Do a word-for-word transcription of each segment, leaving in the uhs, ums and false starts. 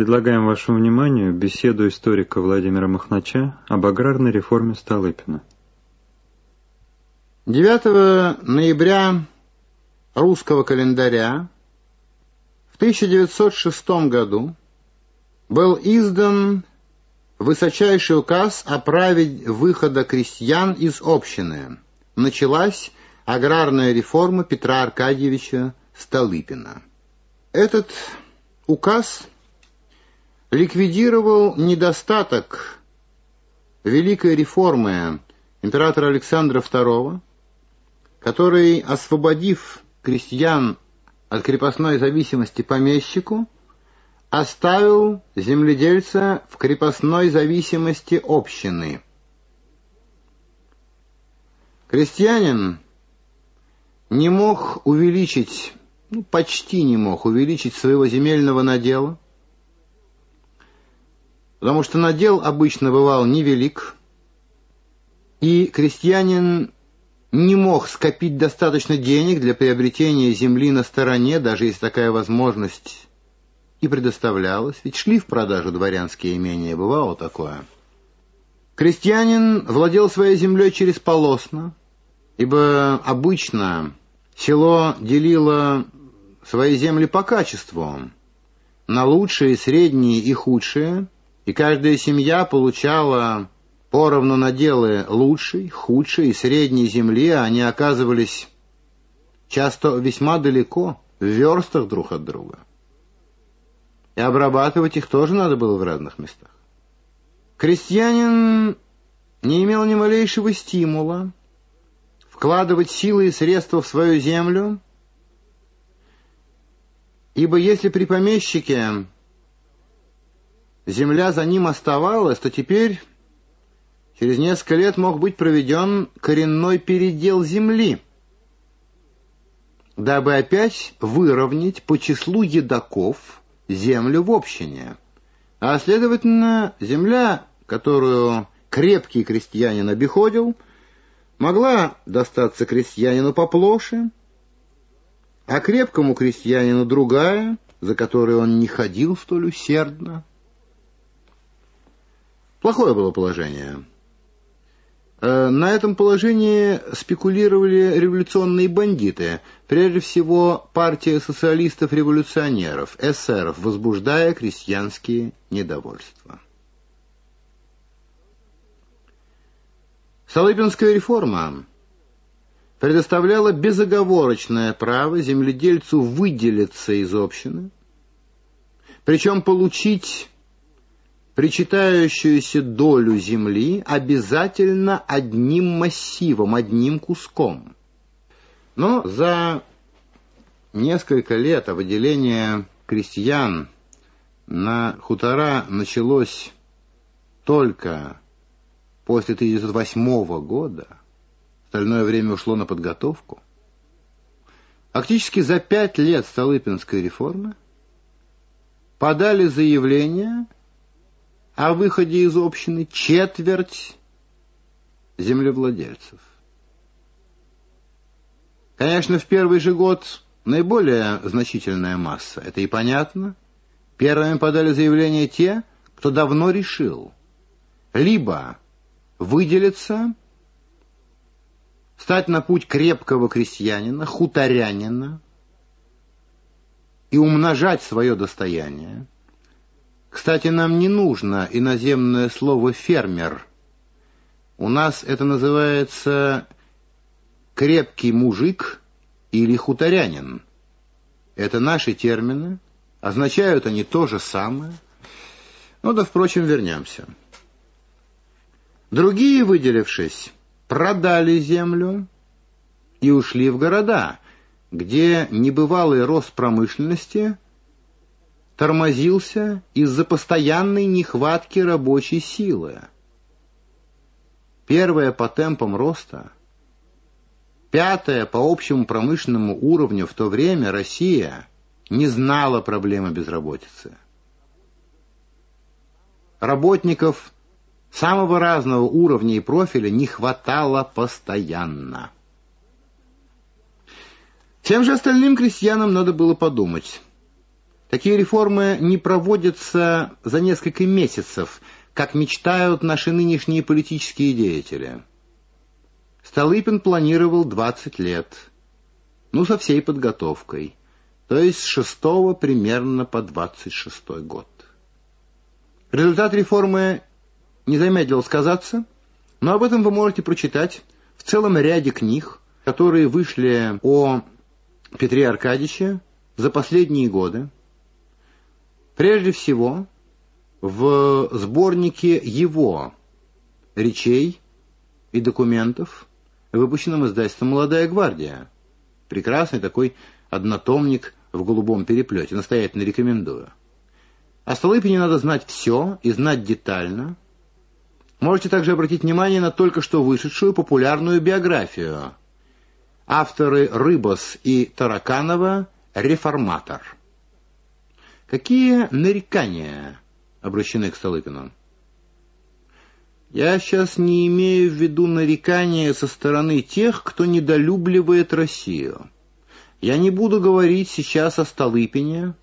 Предлагаем вашему вниманию беседу историка Владимира Махнача об аграрной реформе Столыпина. девятого ноября русского календаря в тысяча девятьсот шестом году был издан высочайший указ о праве выхода крестьян из общины. Началась аграрная реформа Петра Аркадьевича Столыпина. Этот указ ликвидировал недостаток великой реформы императора Александра второго, который, освободив крестьян от крепостной зависимости помещику, оставил земледельца в крепостной зависимости общины. Крестьянин не мог увеличить, ну, почти не мог увеличить своего земельного надела, потому что надел обычно бывал невелик, и крестьянин не мог скопить достаточно денег для приобретения земли на стороне, даже если такая возможность и предоставлялась, ведь шли в продажу дворянские имения, бывало такое. Крестьянин владел своей землей через полосно, ибо обычно село делило свои земли по качеству на лучшие, средние и худшие, и каждая семья получала поровну наделы лучшей, худшей и средней земли, а они оказывались часто весьма далеко, в верстах друг от друга. И обрабатывать их тоже надо было в разных местах. Крестьянин не имел ни малейшего стимула вкладывать силы и средства в свою землю, ибо если при помещике земля за ним оставалась, то теперь через несколько лет мог быть проведен коренной передел земли, дабы опять выровнять по числу едоков землю в общине. А, следовательно, земля, которую крепкий крестьянин обиходил, могла достаться крестьянину поплоше, а крепкому крестьянину другая, за которой он не ходил столь усердно. Плохое было положение. На этом положении спекулировали революционные бандиты, прежде всего партия социалистов-революционеров, эсеров, возбуждая крестьянские недовольства. Столыпинская реформа предоставляла безоговорочное право земледельцу выделиться из общины, причем получить причитающуюся долю земли обязательно одним массивом, одним куском. Но за несколько лет выделение крестьян на хутора началось только после тысяча девятьсот восьмого года. Остальное время ушло на подготовку. Фактически за пять лет Столыпинской реформы подали заявление о выходе из общины четверть землевладельцев. Конечно, в первый же год наиболее значительная масса, это и понятно. Первыми подали заявление те, кто давно решил либо выделиться, встать на путь крепкого крестьянина, хуторянина и умножать свое достояние. Кстати, нам не нужно иноземное слово «фермер». У нас это называется «крепкий мужик» или «хуторянин». Это наши термины, означают они то же самое. Ну да, впрочем, вернемся. Другие, выделившись, продали землю и ушли в города, где небывалый рост промышленности тормозился из-за постоянной нехватки рабочей силы. Первая по темпам роста, пятая по общему промышленному уровню в то время Россия не знала проблемы безработицы. Работников самого разного уровня и профиля не хватало постоянно. Всем же остальным крестьянам надо было подумать, Такие реформы не проводятся за несколько месяцев, как мечтают наши нынешние политические деятели. Столыпин планировал двадцать лет, ну, со всей подготовкой, то есть с шестого примерно по двадцать шестой год. Результат реформы не замедлил сказаться, но об этом вы можете прочитать в целом ряде книг, которые вышли о Петре Аркадьевиче за последние годы. Прежде всего, в сборнике его речей и документов, выпущенном издательством «Молодая гвардия». Прекрасный такой однотомник в голубом переплете. Настоятельно рекомендую. О Столыпине надо знать все и знать детально. Можете также обратить внимание на только что вышедшую популярную биографию. Авторы Рыбос и Тараканова «Реформатор». Какие нарекания обращены к Столыпину? Я сейчас не имею в виду нарекания со стороны тех, кто недолюбливает Россию. Я не буду говорить сейчас о Столыпине,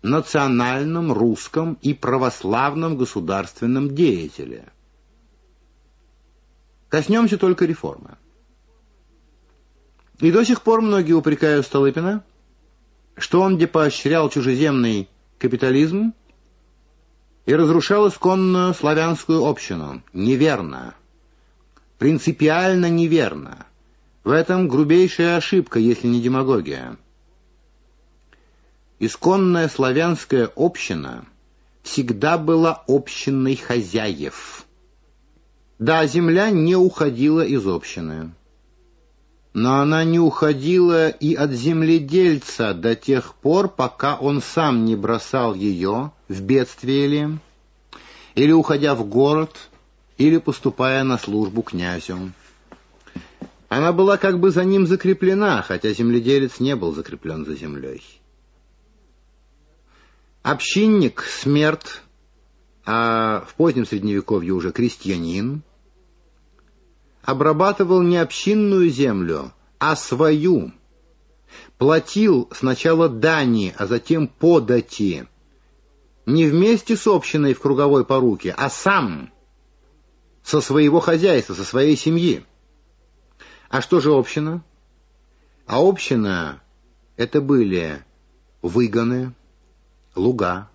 национальном, русском и православном государственном деятеле. Коснемся только реформы. И до сих пор многие упрекают Столыпина, что он где поощрял чужеземный капитализм и разрушал исконную славянскую общину. Неверно. Принципиально неверно. В этом грубейшая ошибка, если не демагогия. Исконная славянская община всегда была общиной хозяев. Да, земля не уходила из общины. Но она не уходила и от земледельца до тех пор, пока он сам не бросал ее в бедствие ли, или уходя в город, или поступая на службу князю. Она была как бы за ним закреплена, хотя земледелец не был закреплен за землей. Общинник, смерть, а в позднем средневековье уже крестьянин, обрабатывал не общинную землю, а свою. Платил сначала дани, а затем подати. Не вместе с общиной в круговой поруке, а сам, со своего хозяйства, со своей семьи. А что же община? А община — это были выгоны, луга,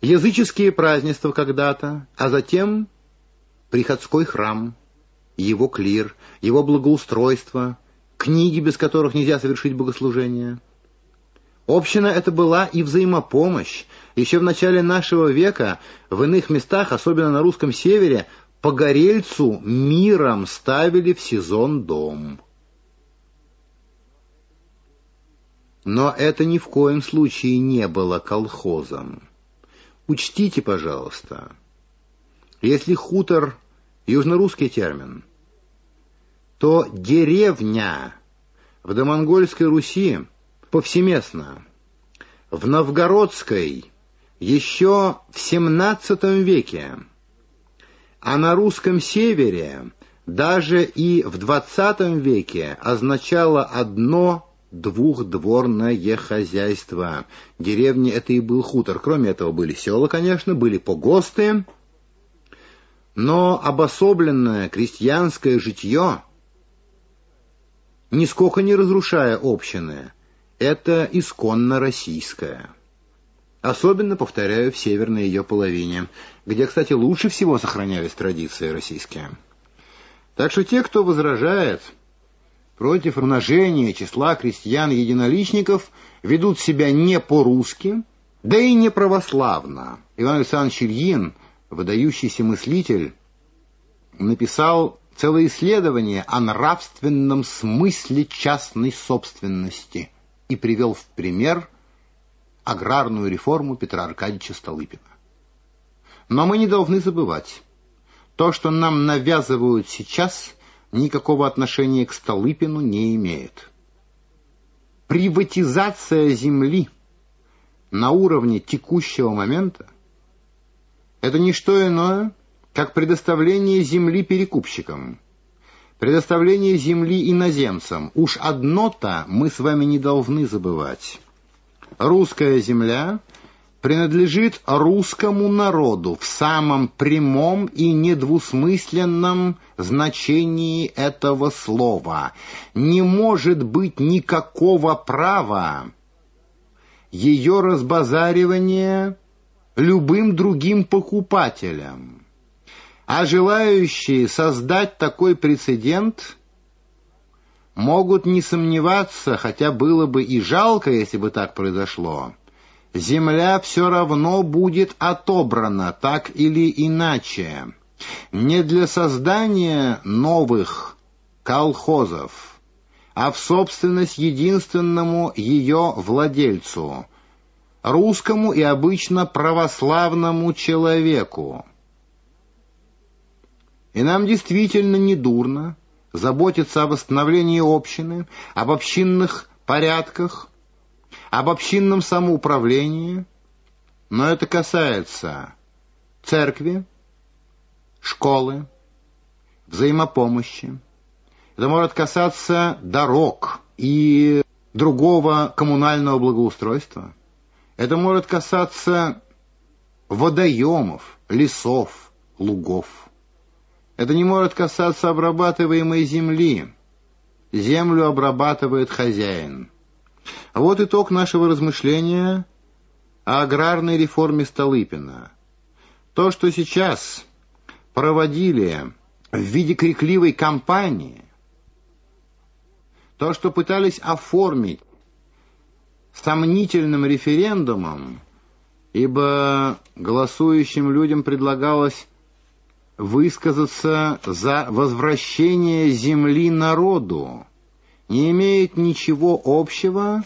языческие празднества когда-то, а затем приходской храм, его клир, его благоустройство, книги, без которых нельзя совершить богослужение. Община это была и взаимопомощь. Еще в начале нашего века в иных местах, особенно на русском севере, погорельцу миром ставили в сезон дом. Но это ни в коем случае не было колхозом. Учтите, пожалуйста, если хутор — южнорусский термин, то деревня в домонгольской Руси повсеместно. В новгородской еще в семнадцатом веке, а на русском севере даже и в двадцатом веке означало одно — двухдворное хозяйство. Деревня — это и был хутор. Кроме этого были села, конечно, были погосты, но обособленное крестьянское житье, нисколько не разрушая общины, это исконно российское. Особенно, повторяю, в северной ее половине, где, кстати, лучше всего сохранялись традиции российские. Так что те, кто возражает против умножения числа крестьян-единоличников, ведут себя не по-русски, да и не православно. Иван Александрович Ильин, выдающийся мыслитель, написал целое исследование о нравственном смысле частной собственности и привел в пример аграрную реформу Петра Аркадьевича Столыпина. Но мы не должны забывать, то, что нам навязывают сейчас, никакого отношения к Столыпину не имеет. Приватизация земли на уровне текущего момента — это не что иное, как предоставление земли перекупщикам, предоставление земли иноземцам. Уж одно-то мы с вами не должны забывать. русская земля принадлежит русскому народу в самом прямом и недвусмысленном значении этого слова. Не может быть никакого права ее разбазаривания любым другим покупателям. А желающие создать такой прецедент могут не сомневаться, хотя было бы и жалко, если бы так произошло, земля все равно будет отобрана, так или иначе, не для создания новых колхозов, а в собственность единственному ее владельцу, русскому и обычно православному человеку. И нам действительно недурно заботиться о восстановлении общины, об общинных порядках, об общинном самоуправлении, но это касается церкви, школы, взаимопомощи. Это может касаться дорог и другого коммунального благоустройства. Это может касаться водоемов, лесов, лугов. Это не может касаться обрабатываемой земли. Землю обрабатывает хозяин. Вот итог нашего размышления о аграрной реформе Столыпина. То, что сейчас проводили в виде крикливой кампании, то, что пытались оформить сомнительным референдумом, ибо голосующим людям предлагалось высказаться за возвращение земли народу, не имеет ничего общего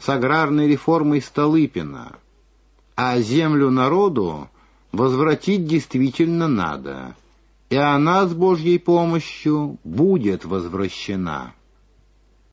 с аграрной реформой Столыпина, а землю народу возвратить действительно надо, и она с Божьей помощью будет возвращена».